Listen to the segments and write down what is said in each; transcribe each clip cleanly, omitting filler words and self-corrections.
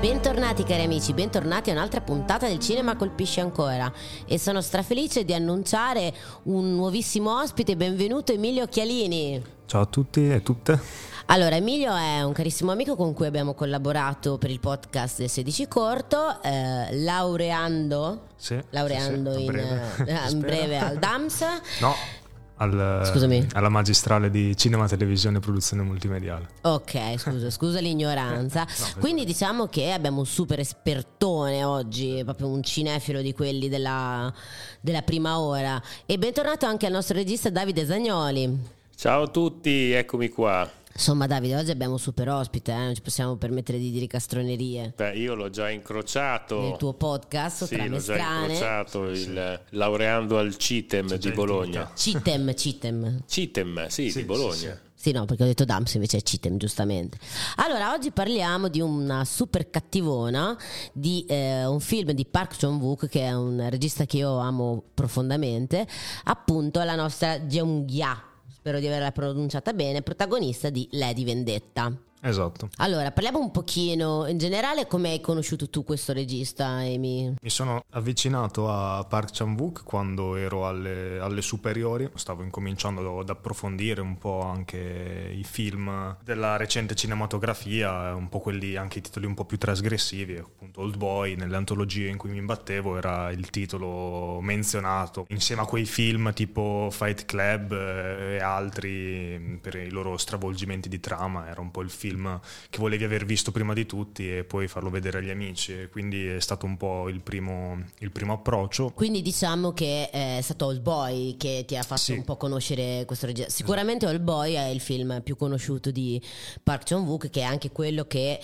Bentornati cari amici, bentornati a un'altra puntata del Cinema Colpisce Ancora e sono strafelice di annunciare un nuovissimo ospite, benvenuto Emilio Occhialini. Ciao a tutti e tutte. Allora, Emilio è un carissimo amico con cui abbiamo collaborato per il podcast del 16 corto, laureando in breve al DAMS. No. Alla magistrale di cinema, televisione e produzione multimediale. Ok, scusa l'ignoranza. No, quindi diciamo che abbiamo un super espertone oggi, proprio un cinefilo di quelli della prima ora. E bentornato anche al nostro regista Davide Zagnoli. Ciao a tutti, eccomi qua. Insomma Davide, oggi abbiamo un super ospite, non ci possiamo permettere di dire castronerie. Beh, io l'ho già incrociato nel tuo podcast, sì, l'ho già incrociato, il laureando al CITEM di Bologna. CITEM, sì, di Bologna. Sì, no, perché ho detto Dams, invece è CITEM, giustamente. Allora, oggi parliamo di una super cattivona, di un film di Park Chan-wook, che è un regista che io amo profondamente, appunto la nostra Geum-ja. Spero di averla pronunciata bene, protagonista di Lady Vendetta. Esatto. Allora, parliamo un pochino in generale, come hai conosciuto tu questo regista, Amy? Mi sono avvicinato a Park Chan-wook quando ero alle superiori, stavo incominciando ad approfondire un po' anche i film della recente cinematografia, un po' quelli, anche i titoli un po' più trasgressivi, appunto Oldboy, nelle antologie in cui mi imbattevo era il titolo menzionato, insieme a quei film tipo Fight Club e altri per i loro stravolgimenti di trama, era un po' il film che volevi aver visto prima di tutti e poi farlo vedere agli amici, quindi è stato un po' il primo approccio. Quindi diciamo che è stato Oldboy che ti ha fatto un po' conoscere questo regista. Sicuramente Oldboy è il film più conosciuto di Park Chan-wook, che è anche quello che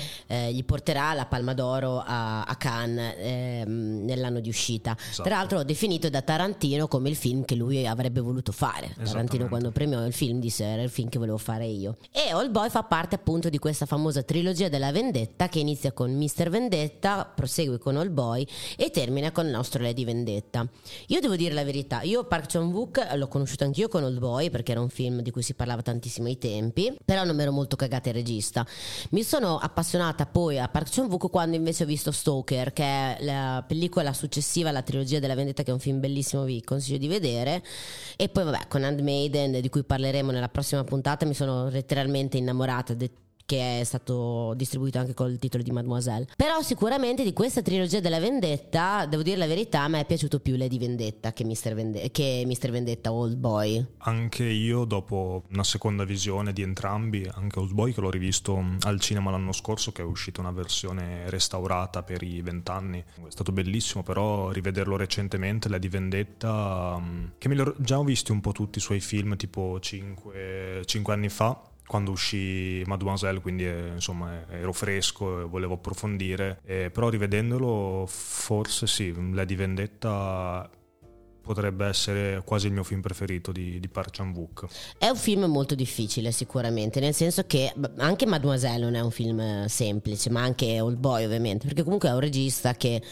gli porterà la Palma d'Oro a Cannes nell'anno di uscita. Esatto. Tra l'altro definito da Tarantino come il film che lui avrebbe voluto fare. Tarantino, quando premiò il film, disse era il film che volevo fare io. E Oldboy fa parte appunto di questa famosa trilogia della vendetta che inizia con Mister Vendetta, prosegue con Oldboy e termina con il nostro Lady Vendetta. Io devo dire la verità, io Park Chan-wook l'ho conosciuto anch'io con Oldboy, perché era un film di cui si parlava tantissimo ai tempi, però non mi ero molto cagata il regista. Mi sono appassionata poi a Park Chan-wook quando invece ho visto Stoker, che è la pellicola successiva alla trilogia della vendetta, che è un film bellissimo, vi consiglio di vedere. E poi vabbè, con Handmaiden, di cui parleremo nella prossima puntata, mi sono letteralmente innamorata, che è stato distribuito anche col titolo di Mademoiselle. Però sicuramente di questa trilogia della vendetta, devo dire la verità, mi è piaciuto più Lady Vendetta che Mister Vendetta Oldboy. Anche io, dopo una seconda visione di entrambi, anche Oldboy che l'ho rivisto al cinema l'anno scorso, che è uscita una versione restaurata per i 20 anni, è stato bellissimo, però rivederlo recentemente, Lady Vendetta, che mi l'ho già visti un po' tutti i suoi film, tipo 5 anni fa, quando uscì Mademoiselle, quindi insomma ero fresco e volevo approfondire, però rivedendolo forse sì, Lady Vendetta potrebbe essere quasi il mio film preferito di Park Chan-wook. È un film molto difficile sicuramente, nel senso che anche Mademoiselle non è un film semplice, ma anche Oldboy ovviamente, perché comunque è un regista che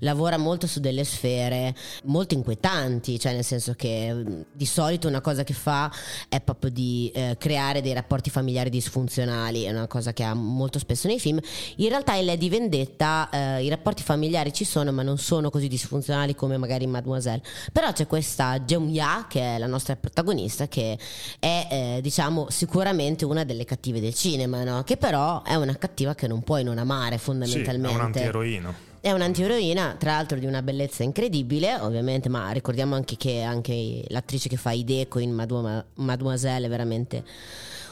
lavora molto su delle sfere molto inquietanti, cioè nel senso che di solito una cosa che fa è proprio di creare dei rapporti familiari disfunzionali, è una cosa che ha molto spesso nei film. In realtà in Lady Vendetta i rapporti familiari ci sono, ma non sono così disfunzionali come magari in Mademoiselle. Però c'è questa Geum-ja, che è la nostra protagonista, che è diciamo sicuramente una delle cattive del cinema, no? Che però è una cattiva che non puoi non amare fondamentalmente. Sì, è un'antieroina. È un'antieroina, tra l'altro di una bellezza incredibile, ovviamente, ma ricordiamo anche che anche l'attrice che fa Hideko in Mademoiselle è veramente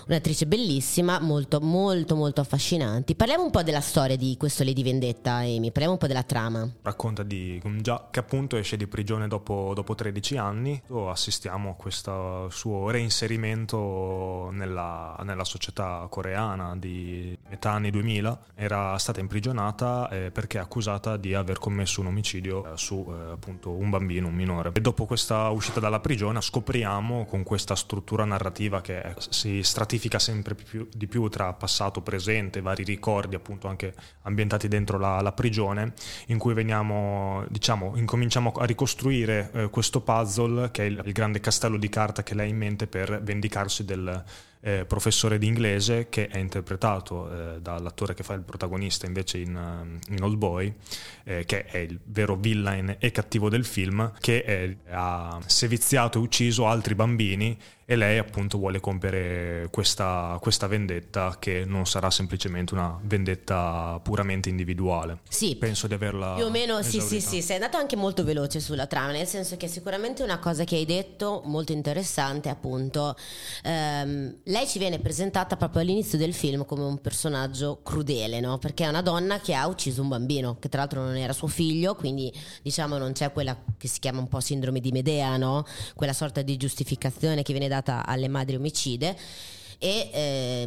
un'attrice bellissima, molto molto molto affascinanti. Parliamo un po' della storia di questo Lady Vendetta, Amy, parliamo un po' della trama. Racconta di Geum-ja, che appunto esce di prigione dopo 13 anni, assistiamo a questo suo reinserimento nella società coreana di metà anni 2000. Era stata imprigionata perché accusata di aver commesso un omicidio su appunto un bambino, un minore, e dopo questa uscita dalla prigione scopriamo, con questa struttura narrativa che si stratifica sempre di più tra passato, presente, vari ricordi appunto anche ambientati dentro la prigione, in cui incominciamo a ricostruire questo puzzle che è il grande castello di carta che lei ha in mente per vendicarsi del professore di inglese, che è interpretato dall'attore che fa il protagonista invece in Oldboy, che è il vero villain e cattivo del film, che ha seviziato e ucciso altri bambini, e lei appunto vuole compiere questa vendetta, che non sarà semplicemente una vendetta puramente individuale. Sì, penso di averla più o meno esaurita. sì, sei andato anche molto veloce sulla trama, nel senso che sicuramente una cosa che hai detto molto interessante appunto, lei ci viene presentata proprio all'inizio del film come un personaggio crudele, no? Perché è una donna che ha ucciso un bambino, che tra l'altro non era suo figlio, quindi diciamo non c'è quella che si chiama un po' sindrome di Medea, no? Quella sorta di giustificazione che viene data alle madri omicide, e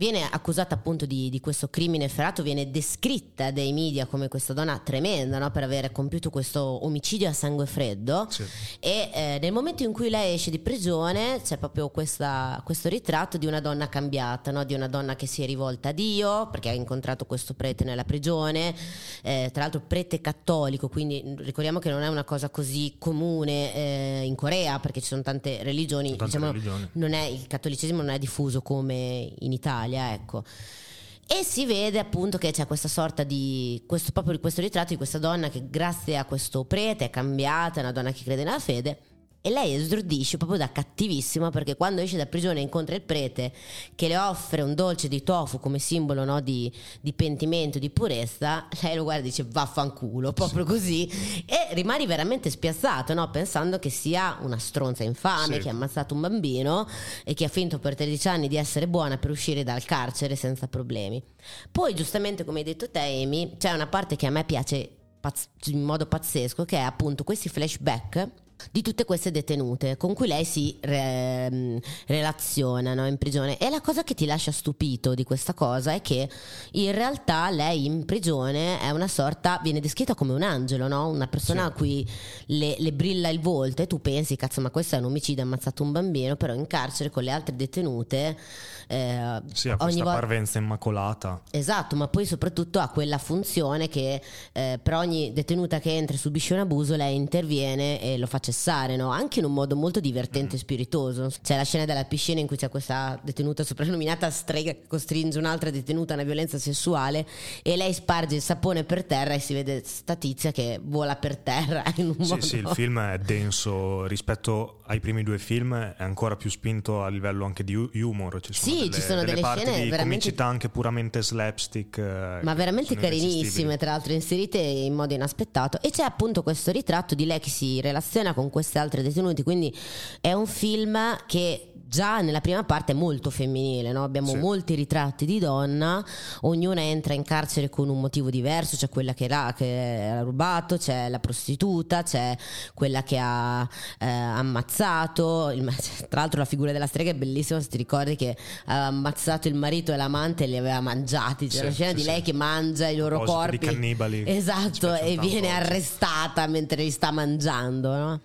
viene accusata appunto di questo crimine efferato, viene descritta dai media come questa donna tremenda, no? Per aver compiuto questo omicidio a sangue freddo, sì. E nel momento in cui lei esce di prigione c'è proprio questo ritratto di una donna cambiata, no? Di una donna che si è rivolta a Dio perché ha incontrato questo prete nella prigione, tra l'altro prete cattolico, quindi ricordiamo che non è una cosa così comune in Corea, perché ci sono tante religioni, religioni. Non è il cattolicesimo, non è diffuso come in Italia, ecco. E si vede appunto che c'è questa sorta di questo ritratto di questa donna che grazie a questo prete è cambiata, è una donna che crede nella fede, e lei esordisce proprio da cattivissima, perché quando esce da prigione incontra il prete che le offre un dolce di tofu come simbolo, no, di pentimento, di purezza. Lei lo guarda e dice vaffanculo, proprio sì. Così, e rimani veramente spiazzato, no? Pensando che sia una stronza infame, sì. Che ha ammazzato un bambino e che ha finto per 13 anni di essere buona per uscire dal carcere senza problemi. Poi giustamente, come hai detto te Amy, c'è una parte che a me piace in modo pazzesco, che è appunto questi flashback di tutte queste detenute con cui lei si relaziona, no, in prigione. E la cosa che ti lascia stupito di questa cosa è che in realtà lei in prigione è una sorta, viene descritta come un angelo, no? Una persona, sì, a cui le brilla il volto, e tu pensi cazzo, ma questo è un omicida, ha ammazzato un bambino. Però in carcere con le altre detenute sì, ha questa parvenza immacolata. Esatto, ma poi soprattutto ha quella funzione che per ogni detenuta che entra e subisce un abuso lei interviene e lo fa cessare, no? Anche in un modo molto divertente e spiritoso. C'è la scena della piscina in cui c'è questa detenuta soprannominata strega che costringe un'altra detenuta a una violenza sessuale, e lei sparge il sapone per terra e si vede sta tizia che vola per terra in un modo. Sì, il film è denso rispetto ai primi due film, è ancora più spinto a livello anche di humor. Ci sono delle parti scene di veramente comicità, anche puramente slapstick, ma veramente carinissime, tra l'altro inserite in modo inaspettato. E c'è appunto questo ritratto di lei che si relaziona con queste altre detenute, quindi è un film che già nella prima parte è molto femminile, no? Abbiamo, sì, molti ritratti di donna, ognuna entra in carcere con un motivo diverso. C'è quella che ha rubato, c'è la prostituta, c'è quella che ha ammazzato tra l'altro la figura della strega è bellissima, se ti ricordi che ha ammazzato il marito e l'amante e li aveva mangiati. C'è, sì, una scena, sì, di lei, sì, che mangia i loro corpi di cannibali. Esatto, e viene arrestata mentre li sta mangiando, no?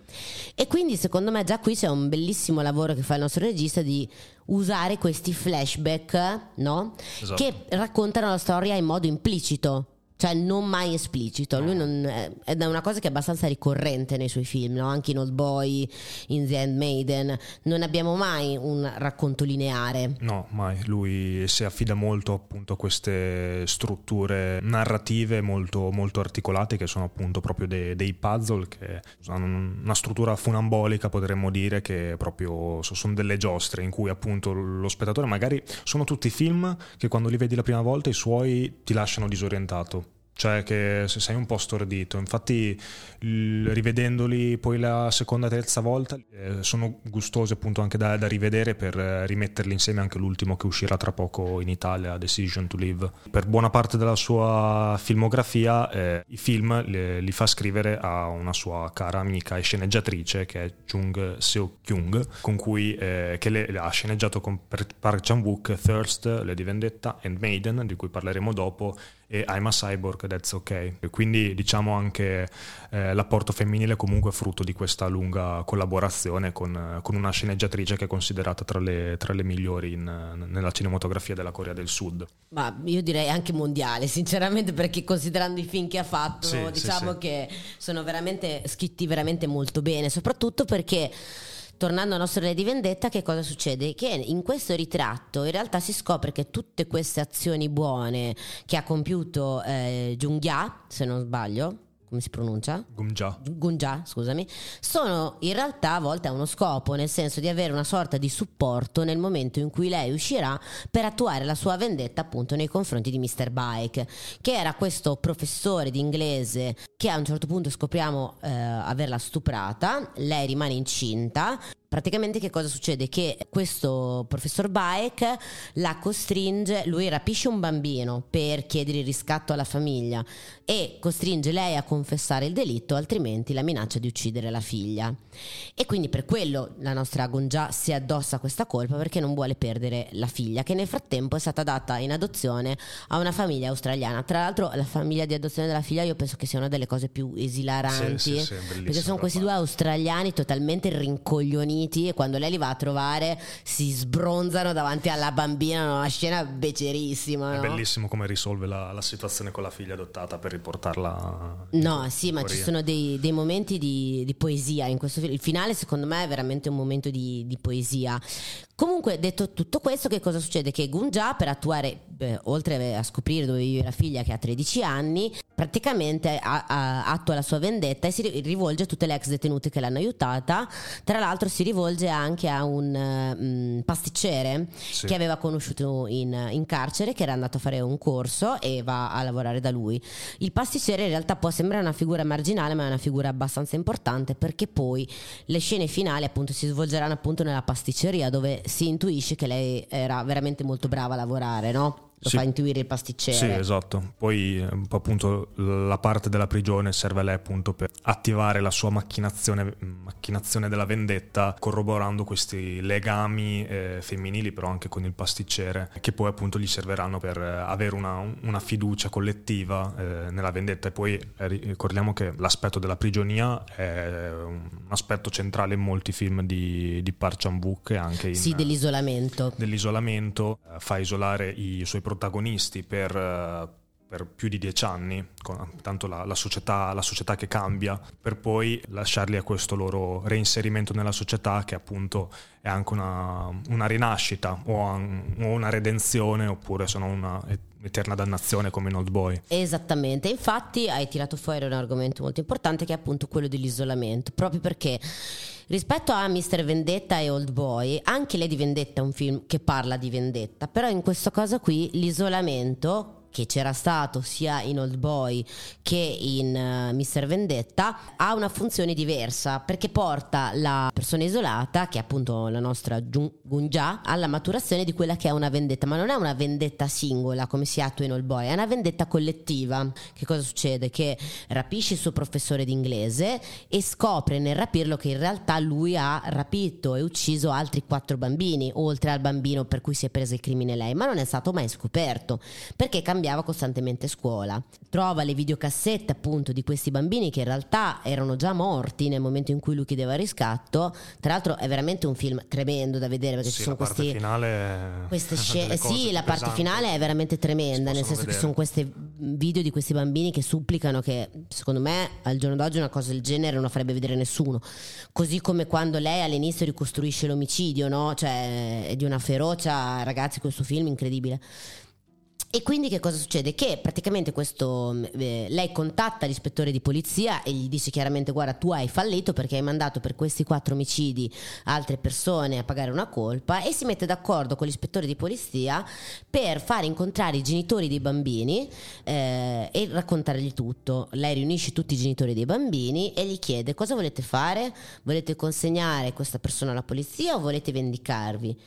E quindi secondo me già qui c'è un bellissimo lavoro che fa il nostro regista di usare questi flashback, no? Esatto. Che raccontano la storia in modo implicito, cioè non mai esplicito. Lui non, ed è una cosa che è abbastanza ricorrente nei suoi film, no? Anche in Oldboy, in The Handmaiden non abbiamo mai un racconto lineare. No, mai. Lui si affida molto appunto a queste strutture narrative molto, molto articolate, che sono appunto proprio dei puzzle che hanno una struttura funambolica, potremmo dire, che proprio sono delle giostre in cui appunto lo spettatore, magari sono tutti film che quando li vedi la prima volta i suoi ti lasciano disorientato. cioè che se sei un po' stordito. Infatti rivedendoli poi la seconda, terza volta sono gustosi appunto anche da rivedere, per rimetterli insieme anche l'ultimo che uscirà tra poco in Italia, Decision to Leave. Per buona parte della sua filmografia i film li fa scrivere a una sua cara amica e sceneggiatrice che è Jung Seo-kyung, con cui che le ha sceneggiato con Park Chan-wook Thirst, Lady Vendetta, Handmaiden, di cui parleremo dopo, e I'm a cyborg, that's ok. E quindi diciamo anche l'apporto femminile comunque è frutto di questa lunga collaborazione con una sceneggiatrice che è considerata tra le migliori nella cinematografia della Corea del Sud, ma io direi anche mondiale sinceramente, perché considerando i film che ha fatto sì. Che sono veramente scritti veramente molto bene, soprattutto perché, tornando al nostro Lady Vendetta, che cosa succede? Che in questo ritratto in realtà si scopre che tutte queste azioni buone che ha compiuto Geum-ja, se non sbaglio, come si pronuncia? Geum-ja, scusami, sono in realtà volte a uno scopo, nel senso di avere una sorta di supporto nel momento in cui lei uscirà per attuare la sua vendetta appunto nei confronti di Mister Bike, che era questo professore di inglese che a un certo punto scopriamo averla stuprata. Lei rimane incinta. Praticamente che cosa succede? Che questo professor Baek la costringe, lui rapisce un bambino per chiedere il riscatto alla famiglia e costringe lei a confessare il delitto, altrimenti la minaccia di uccidere la figlia. E quindi per quello la nostra Geum-ja si addossa questa colpa, perché non vuole perdere la figlia, che nel frattempo è stata data in adozione a una famiglia australiana. Tra l'altro la famiglia di adozione della figlia io penso che sia una delle cose più esilaranti, perché sono questi due australiani totalmente rincoglioniti, e quando lei li va a trovare si sbronzano davanti alla bambina, una scena becerissima, no? È bellissimo come risolve la situazione con la figlia adottata per riportarla ma ci sono dei momenti di poesia in questo film. Il finale secondo me è veramente un momento di poesia. Comunque, detto tutto questo, che cosa succede? Che Geum-ja, per attuare, oltre a scoprire dove vive la figlia che ha 13 anni, praticamente attua la sua vendetta e si rivolge a tutte le ex detenute che l'hanno aiutata. Tra l'altro si rivolge anche a un pasticcere che aveva conosciuto in carcere, che era andato a fare un corso e va a lavorare da lui. Il pasticcere in realtà può sembrare una figura marginale, ma è una figura abbastanza importante, perché poi le scene finali appunto si svolgeranno appunto nella pasticceria, dove si intuisce che lei era veramente molto brava a lavorare, no? Lo fa intuire il pasticcere. Sì, esatto. Poi appunto la parte della prigione serve a lei appunto per attivare la sua macchinazione della vendetta, corroborando questi legami femminili però anche con il pasticcere, che poi appunto gli serviranno per avere una fiducia collettiva nella vendetta. E poi ricordiamo che l'aspetto della prigionia è un aspetto centrale in molti film di Park Chan-wook, e anche dell'isolamento. Fa isolare i suoi protagonisti per più di 10 anni, tanto la società che cambia, per poi lasciarli a questo loro reinserimento nella società, che appunto è anche una rinascita o una redenzione, oppure sono una eterna dannazione come in Oldboy. Esattamente, infatti hai tirato fuori un argomento molto importante, che è appunto quello dell'isolamento, proprio perché rispetto a Mister Vendetta e Oldboy, anche Lady Vendetta è un film che parla di vendetta, però in questa cosa qui l'isolamento che c'era stato sia in Oldboy che in Mister Vendetta ha una funzione diversa, perché porta la persona isolata, che è appunto la nostra Geum-ja, alla maturazione di quella che è una vendetta, ma non è una vendetta singola come si attua in Oldboy, è una vendetta collettiva. Che cosa succede? Che rapisce il suo professore d'inglese e scopre nel rapirlo che in realtà lui ha rapito e ucciso altri 4 bambini, oltre al bambino per cui si è presa il crimine lei, ma non è stato mai scoperto perché cambiava costantemente scuola. Trova le videocassette appunto di questi bambini che in realtà erano già morti nel momento in cui lui chiedeva riscatto. Tra l'altro è veramente un film tremendo da vedere, perché ci sono queste scene. Sì, la parte finale è veramente tremenda, nel senso che sono questi video di questi bambini che supplicano, che secondo me al giorno d'oggi una cosa del genere non farebbe vedere nessuno. Così come quando lei all'inizio ricostruisce l'omicidio, no? Cioè è di una ferocia, ragazzi, questo film incredibile. E quindi che cosa succede? Che praticamente questo lei contatta l'ispettore di polizia e gli dice chiaramente: guarda, tu hai fallito perché hai mandato per questi 4 omicidi altre persone a pagare una colpa, e si mette d'accordo con l'ispettore di polizia per fare incontrare i genitori dei bambini e raccontargli tutto. Lei riunisce tutti i genitori dei bambini e gli chiede: cosa volete fare? Volete consegnare questa persona alla polizia o volete vendicarvi?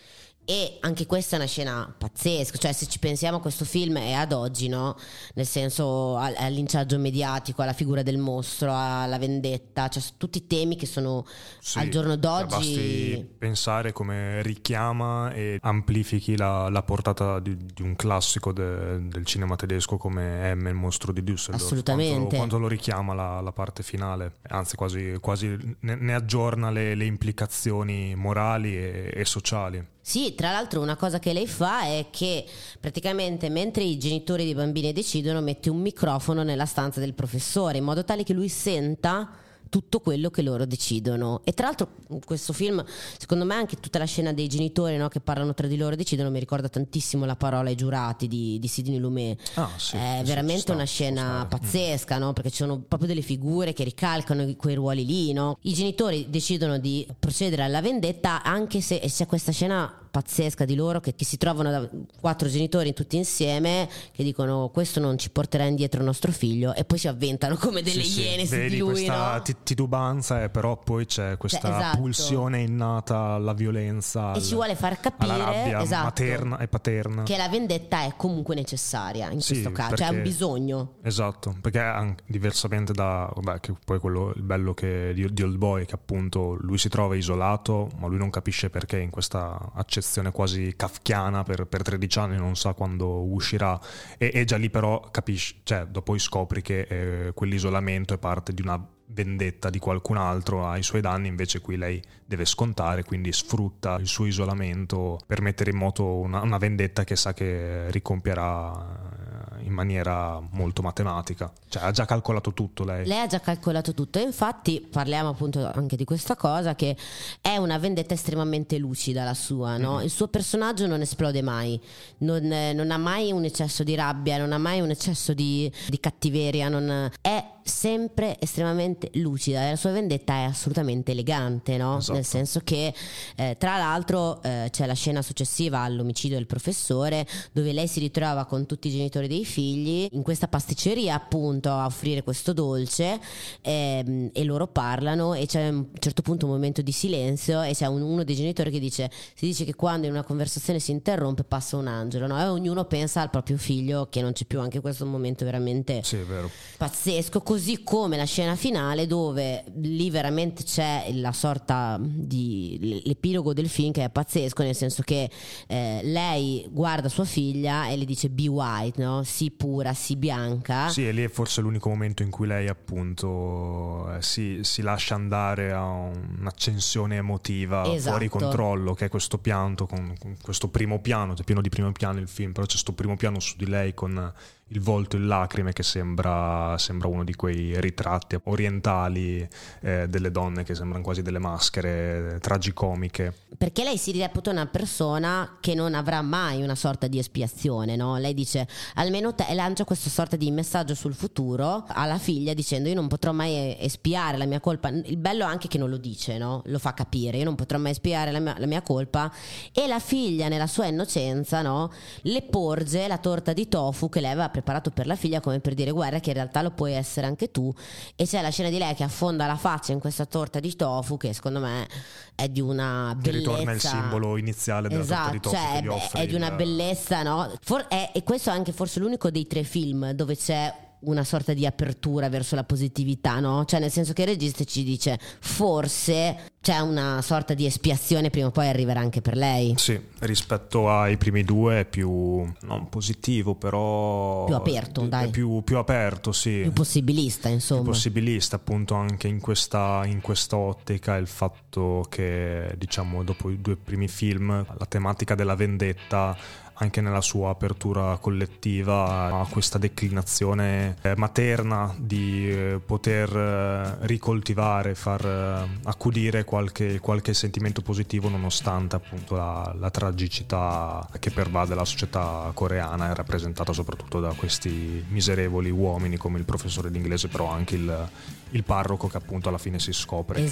E anche questa è una scena pazzesca, cioè se ci pensiamo a questo film è ad oggi, no? Nel senso al linciaggio mediatico, alla figura del mostro, alla vendetta, cioè tutti i temi che sono sì, al giorno d'oggi. Basti pensare come richiama e amplifichi la portata di un classico del cinema tedesco come M, il mostro di Düsseldorf. Assolutamente. Quanto lo richiama la parte finale, anzi quasi ne aggiorna le implicazioni morali e sociali. Sì, tra l'altro una cosa che lei fa è che praticamente mentre i genitori dei bambini decidono mette un microfono nella stanza del professore in modo tale che lui senta tutto quello che loro decidono. E tra l'altro questo film, secondo me anche tutta la scena dei genitori, no, che parlano tra di loro e decidono, mi ricorda tantissimo La parola ai giurati di Sidney Lumet. Sì, è veramente una scena pazzesca, no? Perché ci sono proprio delle figure che ricalcano quei ruoli lì, no? I genitori decidono di procedere alla vendetta, anche se c'è questa scena pazzesca di loro che si trovano 4 genitori tutti insieme che dicono: questo non ci porterà indietro il nostro figlio, e poi si avventano come delle iene su di lui, questa, no? titubanza, e però poi c'è questa pulsione innata alla violenza e ci vuole far capire alla rabbia materna e paterna, che la vendetta è comunque necessaria in questo caso, perché, cioè è un bisogno, perché anche, diversamente da che poi quello il bello che di Oldboy, che appunto lui si trova isolato ma lui non capisce perché, in questa accezione quasi kafkiana, per 13 anni non sa quando uscirà, e già lì però capisci, cioè dopo scopri che quell'isolamento è parte di una vendetta di qualcun altro ai suoi danni. Invece qui lei deve scontare, quindi sfrutta il suo isolamento per mettere in moto una vendetta che sa che ricompierà in maniera molto matematica, cioè ha già calcolato tutto lei ha già calcolato tutto. E infatti parliamo appunto anche di questa cosa, che è una vendetta estremamente lucida la sua, no? Il suo personaggio non esplode mai, non ha mai un eccesso di rabbia, non ha mai un eccesso di cattiveria, è sempre estremamente lucida, e la sua vendetta è assolutamente elegante, no? Esatto. Nel senso che tra l'altro c'è la scena successiva all'omicidio del professore, dove lei si ritrova con tutti i genitori dei figli in questa pasticceria, appunto, a offrire questo dolce, e loro parlano, e c'è a un certo punto un momento di silenzio e c'è uno dei genitori che dice: si dice che quando in una conversazione si interrompe passa un angelo, no? E ognuno pensa al proprio figlio che non c'è più. Anche questo è un momento veramente pazzesco. Così come la scena finale, dove lì veramente c'è la sorta di l'epilogo del film, che è pazzesco, nel senso che lei guarda sua figlia e le dice: be white, no? Sii pura, sii bianca. Sì, e lì è forse l'unico momento in cui lei appunto si lascia andare a un'accensione emotiva fuori controllo, che è questo pianto con questo primo piano, cioè pieno di primo piano il film, però c'è questo primo piano su di lei con il volto in lacrime, che sembra uno di quei ritratti orientali delle donne che sembrano quasi delle maschere tragicomiche, perché lei si reputa una persona che non avrà mai una sorta di espiazione, no? Lei dice almeno te, e lancia questa sorta di messaggio sul futuro alla figlia dicendo: io non potrò mai espiare la mia colpa. Il bello è anche che non lo dice, no? Lo fa capire: io non potrò mai espiare la mia colpa. E la figlia, nella sua innocenza, no, le porge la torta di tofu che lei aveva preparato per la figlia, come per dire: guarda che in realtà lo puoi essere anche tu. E c'è la scena di lei che affonda la faccia in questa torta di tofu, che secondo me è di una bellezza, che ritorna il simbolo iniziale della torta di tofu, cioè, che gli offre, è di una bellezza, no? E questo è anche forse l'unico dei 3 film dove c'è una sorta di apertura verso la positività, no? Cioè, nel senso che il regista ci dice: forse c'è una sorta di espiazione, prima o poi arriverà anche per lei. Sì, rispetto ai primi 2 è più non positivo, però più aperto, dai. È più aperto, sì. Più possibilista, insomma. Più possibilista, appunto, anche in questa ottica, il fatto che, diciamo, dopo i 2 primi film la tematica della vendetta anche nella sua apertura collettiva a questa declinazione materna di poter ricoltivare, far accudire qualche sentimento positivo nonostante appunto la tragicità che pervade la società coreana, è rappresentata soprattutto da questi miserevoli uomini come il professore d'inglese, però anche il parroco che appunto alla fine si scopre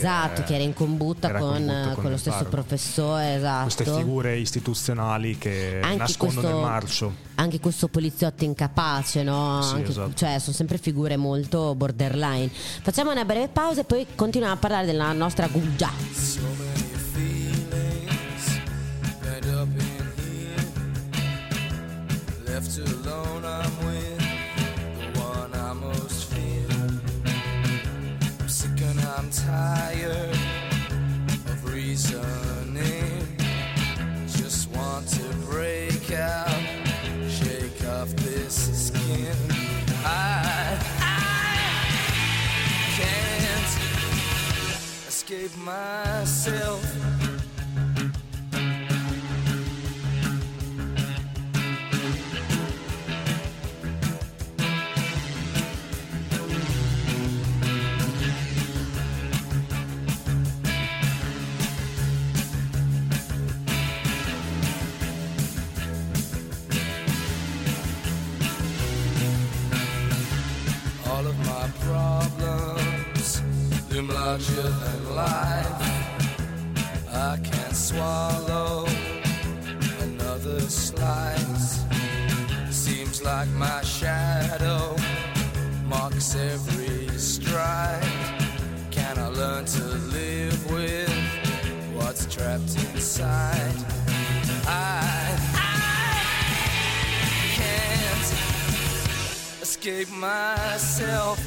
che era in combutta con lo stesso professore, esatto. Queste figure istituzionali che anche nascondono nel marcio, anche questo poliziotto incapace, no? Sì, anche, esatto. Cioè sono sempre figure molto borderline. Facciamo una breve pausa e poi continuiamo a parlare della nostra Geum-ja. I'm tired of reasoning, just want to break out, shake off this skin. I can't escape myself. I'm larger than life, I can't swallow another slice. Seems like my shadow marks every stride. Can I learn to live with what's trapped inside? I can't escape myself.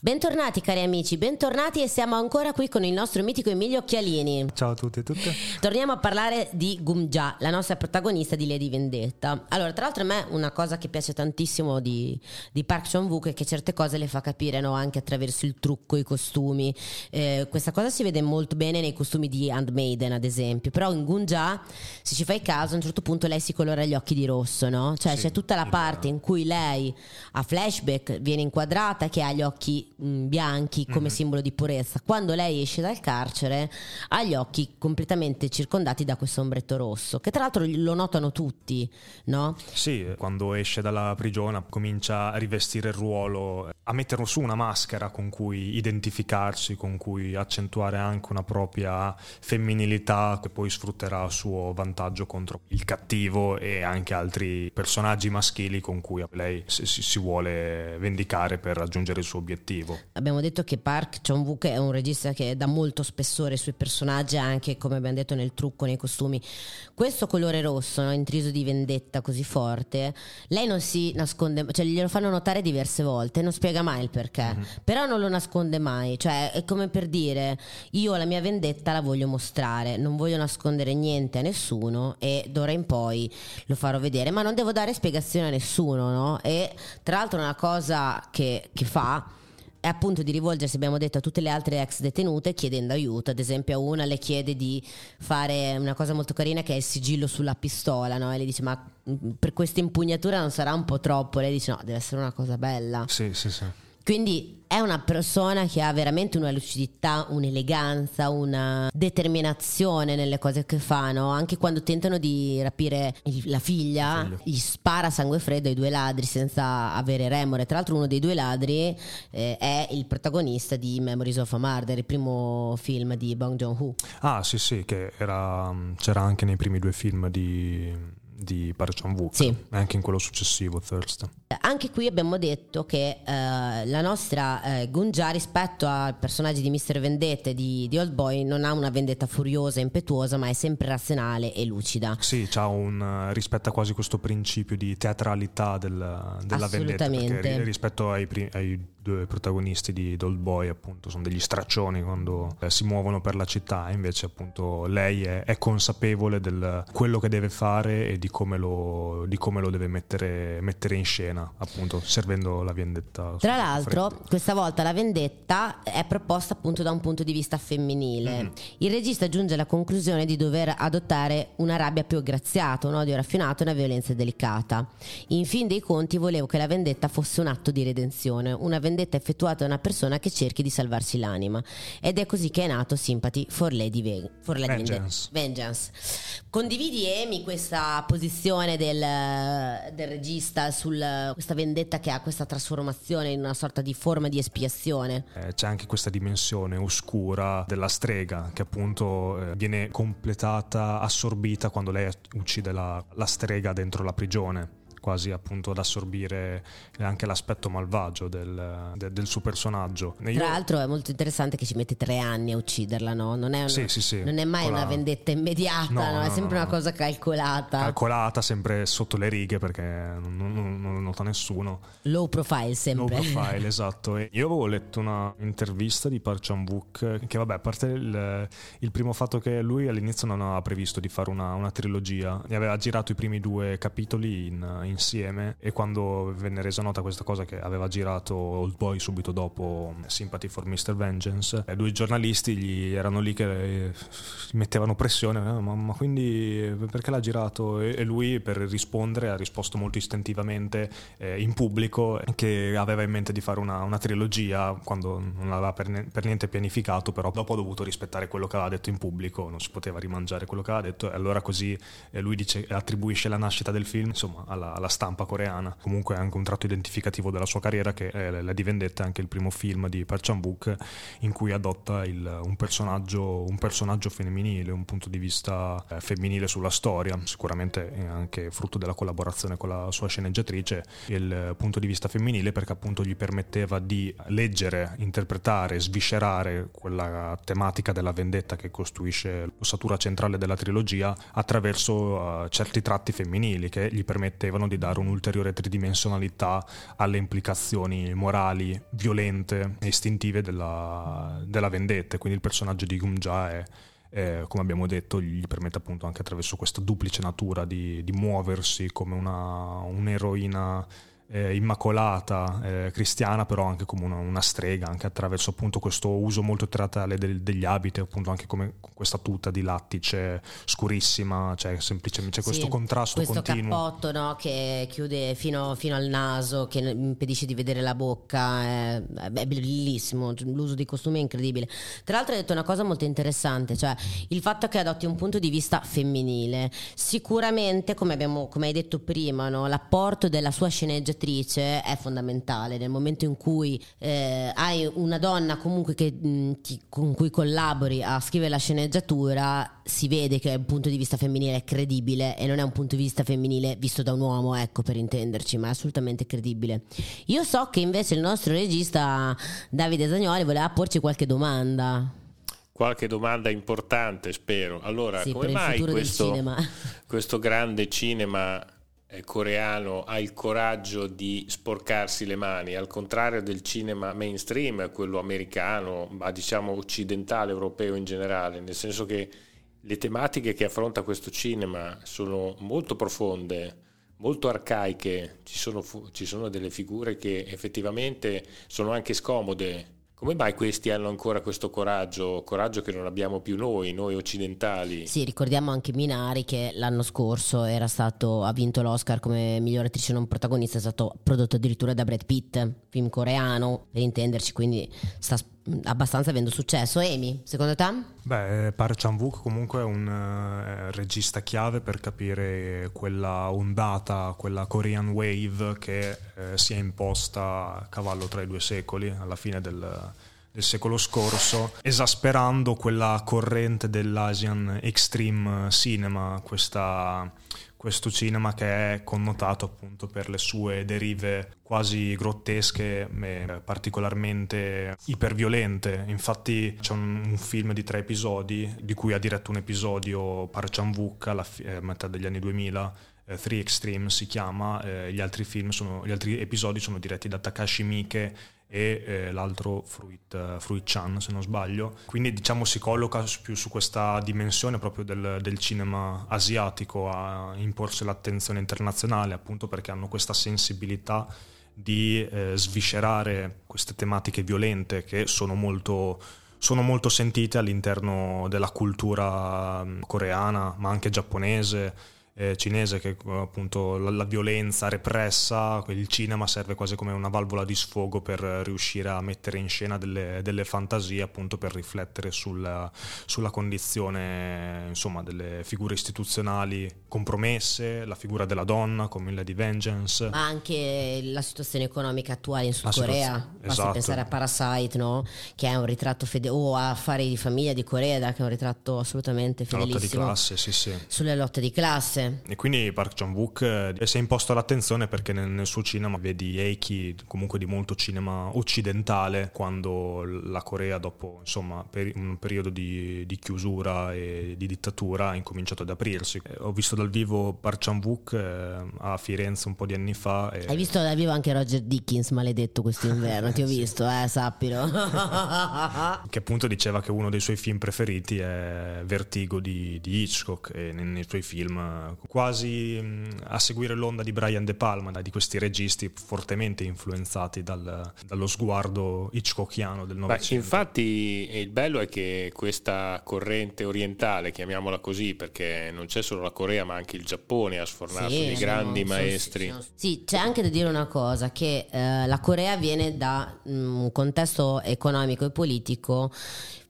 Bentornati cari amici, bentornati, e siamo ancora qui con il nostro mitico Emilio Occhialini. Ciao a tutti e tutte. Torniamo a parlare di Geum-ja, la nostra protagonista di Lady Vendetta. Allora, tra l'altro a me una cosa che piace tantissimo di Park Chan-wook è che certe cose le fa capire, no? Anche attraverso il trucco, i costumi. Questa cosa si vede molto bene nei costumi di Handmaiden ad esempio, però in Geum-ja, se ci fai caso, a un certo punto lei si colora gli occhi di rosso, no? Cioè sì, c'è tutta la parte in cui lei a flashback viene inquadrata che ha gli occhi bianchi come simbolo di purezza. Quando lei esce dal carcere ha gli occhi completamente circondati da questo ombretto rosso, che tra l'altro lo notano tutti, no? Sì, quando esce dalla prigione comincia a rivestire il ruolo, a mettere su una maschera con cui identificarsi, con cui accentuare anche una propria femminilità che poi sfrutterà a suo vantaggio contro il cattivo e anche altri personaggi maschili con cui lei si vuole vendicare per raggiungere il suo obiettivo. arrivo. Abbiamo detto che Park Chan-wook è un regista che dà molto spessore ai suoi personaggi, anche come abbiamo detto nel trucco, nei costumi. Questo colore rosso, no, intriso di vendetta così forte, lei non si nasconde, cioè glielo fanno notare diverse volte, non spiega mai il perché, però non lo nasconde mai, cioè è come per dire: io la mia vendetta la voglio mostrare, non voglio nascondere niente a nessuno e d'ora in poi lo farò vedere, ma non devo dare spiegazioni a nessuno, no? E tra l'altro una cosa che fa è appunto di rivolgersi, abbiamo detto, a tutte le altre ex detenute chiedendo aiuto. Ad esempio a una le chiede di fare una cosa molto carina che è il sigillo sulla pistola, no? E le dice: ma per questa impugnatura non sarà un po' troppo? E lei dice: no, deve essere una cosa bella. Sì, sì, sì. Quindi è una persona che ha veramente una lucidità, un'eleganza, una determinazione nelle cose che fa, no? Anche quando tentano di rapire la figlia, gli spara a sangue freddo ai due ladri senza avere remore. Tra l'altro uno dei due ladri è il protagonista di Memories of a Murder, il primo film di Bong Joon-ho. Ah sì sì, che era, c'era anche nei primi due film di Park Chan-wook, sì. Anche in quello successivo, Thirst. Anche qui abbiamo detto che la nostra Geum-ja, rispetto ai personaggi di Mister Vendetta e di Oldboy, non ha una vendetta furiosa e impetuosa, ma è sempre razionale e lucida. Sì, c'ha rispetta quasi questo principio di teatralità della vendetta, perché rispetto ai due protagonisti di Oldboy, appunto, sono degli straccioni quando si muovono per la città. Invece appunto lei è consapevole del quello che deve fare e di come lo deve mettere in scena, appunto servendo la vendetta. Tra l'altro questa volta la vendetta è proposta appunto da un punto di vista femminile. Il regista giunge alla conclusione di dover adottare una rabbia più aggraziata, un odio raffinato e una violenza delicata. In fin dei conti volevo che la vendetta fosse un atto di redenzione, una vendetta effettuata da una persona che cerchi di salvarsi l'anima, ed è così che è nato Sympathy for Lady Vengeance. Condividi, Amy, questa posizione del regista sul questa vendetta che ha questa trasformazione in una sorta di forma di espiazione? C'è anche questa dimensione oscura della strega che appunto viene completata, assorbita quando lei uccide la strega dentro la prigione, quasi appunto ad assorbire anche l'aspetto malvagio del suo personaggio. Tra l'altro è molto interessante che ci mette 3 anni a ucciderla, no? Non è non è mai una vendetta immediata, no? È sempre una cosa calcolata, sempre sotto le righe, perché non lo nota nessuno. Low profile sempre. Low profile, esatto. E io avevo letto una intervista di Park Chan-wook che, vabbè, a parte il primo fatto che lui all'inizio non aveva previsto di fare una trilogia, ne aveva girato i primi 2 capitoli insieme, e quando venne resa nota questa cosa che aveva girato Oldboy subito dopo Sympathy for Mr. Vengeance, 2 giornalisti gli erano lì che mettevano pressione: ma quindi perché l'ha girato? E lui, per rispondere, ha risposto molto istintivamente in pubblico che aveva in mente di fare una trilogia, quando non l'aveva per niente pianificato. Però dopo ha dovuto rispettare quello che aveva detto in pubblico, non si poteva rimangiare quello che aveva detto, e allora così lui attribuisce la nascita del film, insomma, alla stampa coreana. Comunque è anche un tratto identificativo della sua carriera, che è Lady Vendetta, anche il primo film di Park Chan-wook in cui adotta un personaggio femminile, un punto di vista femminile sulla storia. Sicuramente è anche frutto della collaborazione con la sua sceneggiatrice il punto di vista femminile, perché appunto gli permetteva di leggere, interpretare, sviscerare quella tematica della vendetta che costituisce l'ossatura centrale della trilogia attraverso certi tratti femminili che gli permettevano di dare un'ulteriore tridimensionalità alle implicazioni morali, violente e istintive della vendetta. Quindi il personaggio di Geum-ja come abbiamo detto, gli permette appunto anche attraverso questa duplice natura di muoversi come un'eroina immacolata, cristiana, però anche come una strega, anche attraverso appunto questo uso molto teatrale degli abiti, appunto anche come questa tuta di lattice scurissima, cioè semplicemente c'è questo contrasto continuo. Questo cappotto, no, che chiude fino al naso, che impedisce di vedere la bocca, è bellissimo, l'uso dei costumi è incredibile. Tra l'altro hai detto una cosa molto interessante, cioè il fatto che adotti un punto di vista femminile. Sicuramente, come hai detto prima, no, l'apporto della sua sceneggiatura produttrice è fondamentale, nel momento in cui hai una donna comunque che, con cui collabori a scrivere la sceneggiatura, si vede che è un punto di vista femminile credibile e non è un punto di vista femminile visto da un uomo, ecco, per intenderci, ma è assolutamente credibile. Io so che invece il nostro regista Davide Zagnoli voleva porci qualche domanda importante, spero. Allora, sì, come mai questo grande cinema coreano ha il coraggio di sporcarsi le mani, al contrario del cinema mainstream, quello americano, ma diciamo occidentale, europeo in generale, nel senso che le tematiche che affronta questo cinema sono molto profonde, molto arcaiche, ci sono delle figure che effettivamente sono anche scomode. Come mai questi hanno ancora questo coraggio che non abbiamo più noi occidentali? Sì, ricordiamo anche Minari, che l'anno scorso ha vinto l'Oscar come miglior attrice non protagonista, è stato prodotto addirittura da Brad Pitt, film coreano per intenderci, quindi sta abbastanza avendo successo. Amy, secondo te? Beh, Park Chan-wook comunque è un regista chiave per capire quella ondata, quella Korean Wave che si è imposta a cavallo tra i due secoli, alla fine del secolo scorso, esasperando quella corrente dell'Asian Extreme Cinema, questo cinema che è connotato appunto per le sue derive quasi grottesche e particolarmente iperviolente. Infatti c'è un film di 3 episodi di cui ha diretto un episodio Park Chan-wook alla metà degli anni 2000, Three Extreme si chiama, gli altri episodi sono diretti da Takashi Miike e l'altro Fruit Chan, se non sbaglio. Quindi diciamo si colloca più su questa dimensione proprio del cinema asiatico, a imporsi l'attenzione internazionale, appunto perché hanno questa sensibilità di sviscerare queste tematiche violente che sono molto sentite all'interno della cultura coreana, ma anche giapponese, cinese, che appunto la violenza repressa, il cinema serve quasi come una valvola di sfogo per riuscire a mettere in scena delle fantasie, appunto per riflettere sulla condizione, insomma, delle figure istituzionali compromesse, la figura della donna come in Lady Vengeance, ma anche la situazione economica attuale in Sud Corea. Basta pensare a Parasite, no? Che è un ritratto o Affari di famiglia di Corea, che è un ritratto assolutamente fedelissimo, la lotta di classe, sì. Sulle lotte di classe. E quindi Park Chan-wook si è imposto l'attenzione perché nel suo cinema vedi echi comunque di molto cinema occidentale, quando la Corea, dopo insomma per un periodo di chiusura e di dittatura, ha incominciato ad aprirsi. Ho visto dal vivo Park Chan-wook a Firenze un po' di anni fa. Hai visto dal vivo anche Roger Dickens, maledetto, quest'inverno? Ti ho visto, sappilo. Che appunto diceva che uno dei suoi film preferiti è Vertigo di Hitchcock, e nei suoi film quasi a seguire l'onda di Brian De Palma, di questi registi fortemente influenzati dallo sguardo hitchcockiano del Novecento. Infatti il bello è che questa corrente orientale, chiamiamola così, perché non c'è solo la Corea ma anche il Giappone ha sfornato dei grandi maestri. Sì, c'è anche da dire una cosa, che la Corea viene da un contesto economico e politico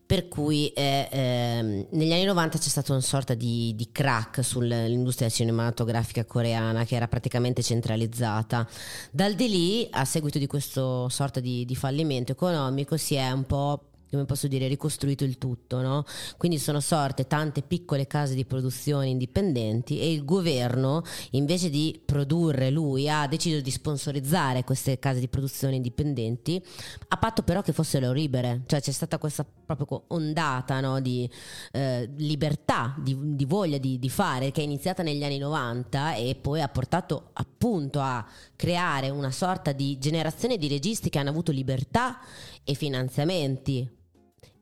per cui negli anni 90 c'è stato una sorta di crack sull'industria cinematografica coreana, che era praticamente centralizzata. Dal di lì, a seguito di questo sorta di fallimento economico, si è un po', come posso dire, ricostruito il tutto, no? Quindi sono sorte tante piccole case di produzione indipendenti, e il governo, invece di produrre lui, ha deciso di sponsorizzare queste case di produzione indipendenti, a patto però che fossero libere. Cioè c'è stata questa proprio ondata, no? Di libertà, di voglia di fare, che è iniziata negli anni 90 e poi ha portato appunto a creare una sorta di generazione di registi che hanno avuto libertà e finanziamenti.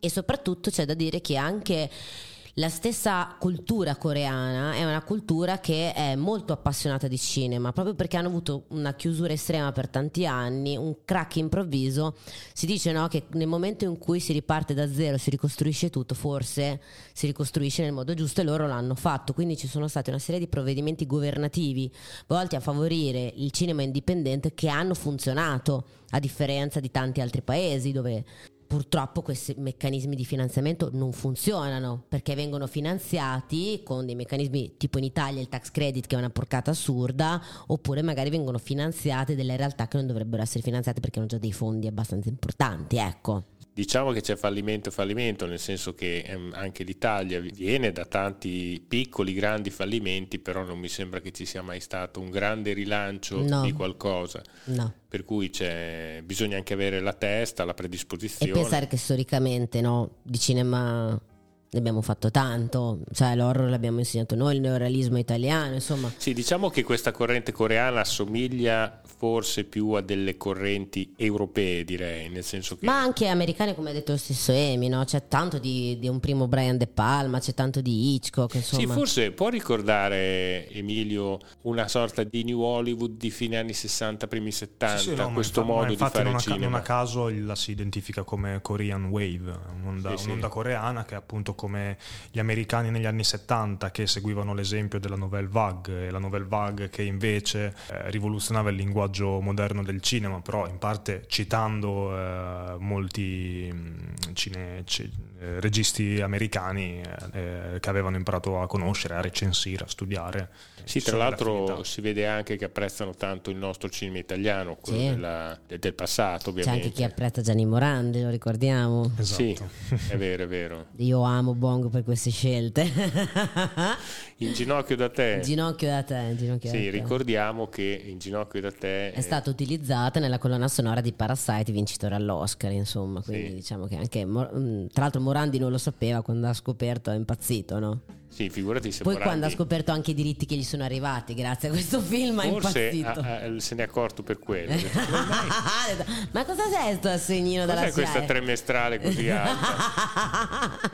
E soprattutto c'è da dire che anche la stessa cultura coreana è una cultura che è molto appassionata di cinema, proprio perché hanno avuto una chiusura estrema per tanti anni, un crack improvviso. Si dice, no, che nel momento in cui si riparte da zero, si ricostruisce tutto, forse si ricostruisce nel modo giusto, e loro l'hanno fatto. Quindi ci sono state una serie di provvedimenti governativi volti a favorire il cinema indipendente, che hanno funzionato, a differenza di tanti altri paesi dove purtroppo questi meccanismi di finanziamento non funzionano, perché vengono finanziati con dei meccanismi tipo in Italia il tax credit, che è una porcata assurda, oppure magari vengono finanziate delle realtà che non dovrebbero essere finanziate perché hanno già dei fondi abbastanza importanti, ecco. Diciamo che c'è fallimento, nel senso che anche l'Italia viene da tanti piccoli grandi fallimenti, però non mi sembra che ci sia mai stato un grande rilancio di qualcosa. No. Per cui bisogna anche avere la testa, la predisposizione. E pensare che storicamente, no, di cinema ne abbiamo fatto tanto, cioè l'horror l'abbiamo insegnato noi, il neorealismo italiano, insomma. Sì, diciamo che questa corrente coreana assomiglia forse più a delle correnti europee, direi, nel senso che... Ma anche americane, come ha detto lo stesso Emi, no? C'è tanto di un primo Brian De Palma, c'è tanto di Hitchcock, insomma. Sì, forse può ricordare, Emilio, una sorta di New Hollywood di fine anni 60, primi 70, sì, no, questo modo di fare cinema. Non a caso la si identifica come Korean Wave, un'onda coreana che è appunto come gli americani negli anni 70, che seguivano l'esempio della Nouvelle Vague, e la Nouvelle Vague che invece rivoluzionava il linguaggio moderno del cinema, però in parte citando molti registi americani che avevano imparato a conoscere, a recensire, a studiare. Sì, tra l'altro si vede anche che apprezzano tanto il nostro cinema italiano, quello del passato, ovviamente. C'è anche chi apprezza Gianni Morandi, lo ricordiamo. Esatto. Sì, è vero, è vero. Io amo Bong per queste scelte. In ginocchio da te. Sì, ricordiamo che In ginocchio da te è stata utilizzata nella colonna sonora di Parasite, vincitore all'Oscar, insomma, quindi diciamo che anche tra l'altro Morandi non lo sapeva, quando ha scoperto è impazzito, no? Sì, figurati se poi Morandi... quando ha scoperto anche i diritti che gli sono arrivati grazie a questo film forse è impazzito. Se ne è accorto per quello. Ma cosa sei sto assegnino dalla CIA? Cos'è questa trimestrale così alta?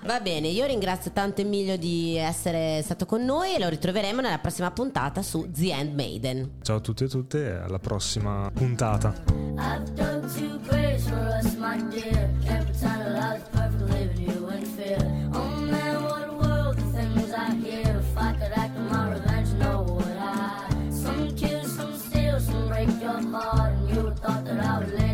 Va bene, io ringrazio tanto Emilio di essere stato con noi e lo ritroveremo nella prossima puntata su The Handmaiden. Ciao a tutti e tutte, alla prossima puntata. I've done two prayers for us, my dear. Every time I lost perfect living you in fear. Oh man, what a world of things I hear. If I could act on my revenge, no would I. Some kill, some steal, some break your heart. And you would thought that I would live.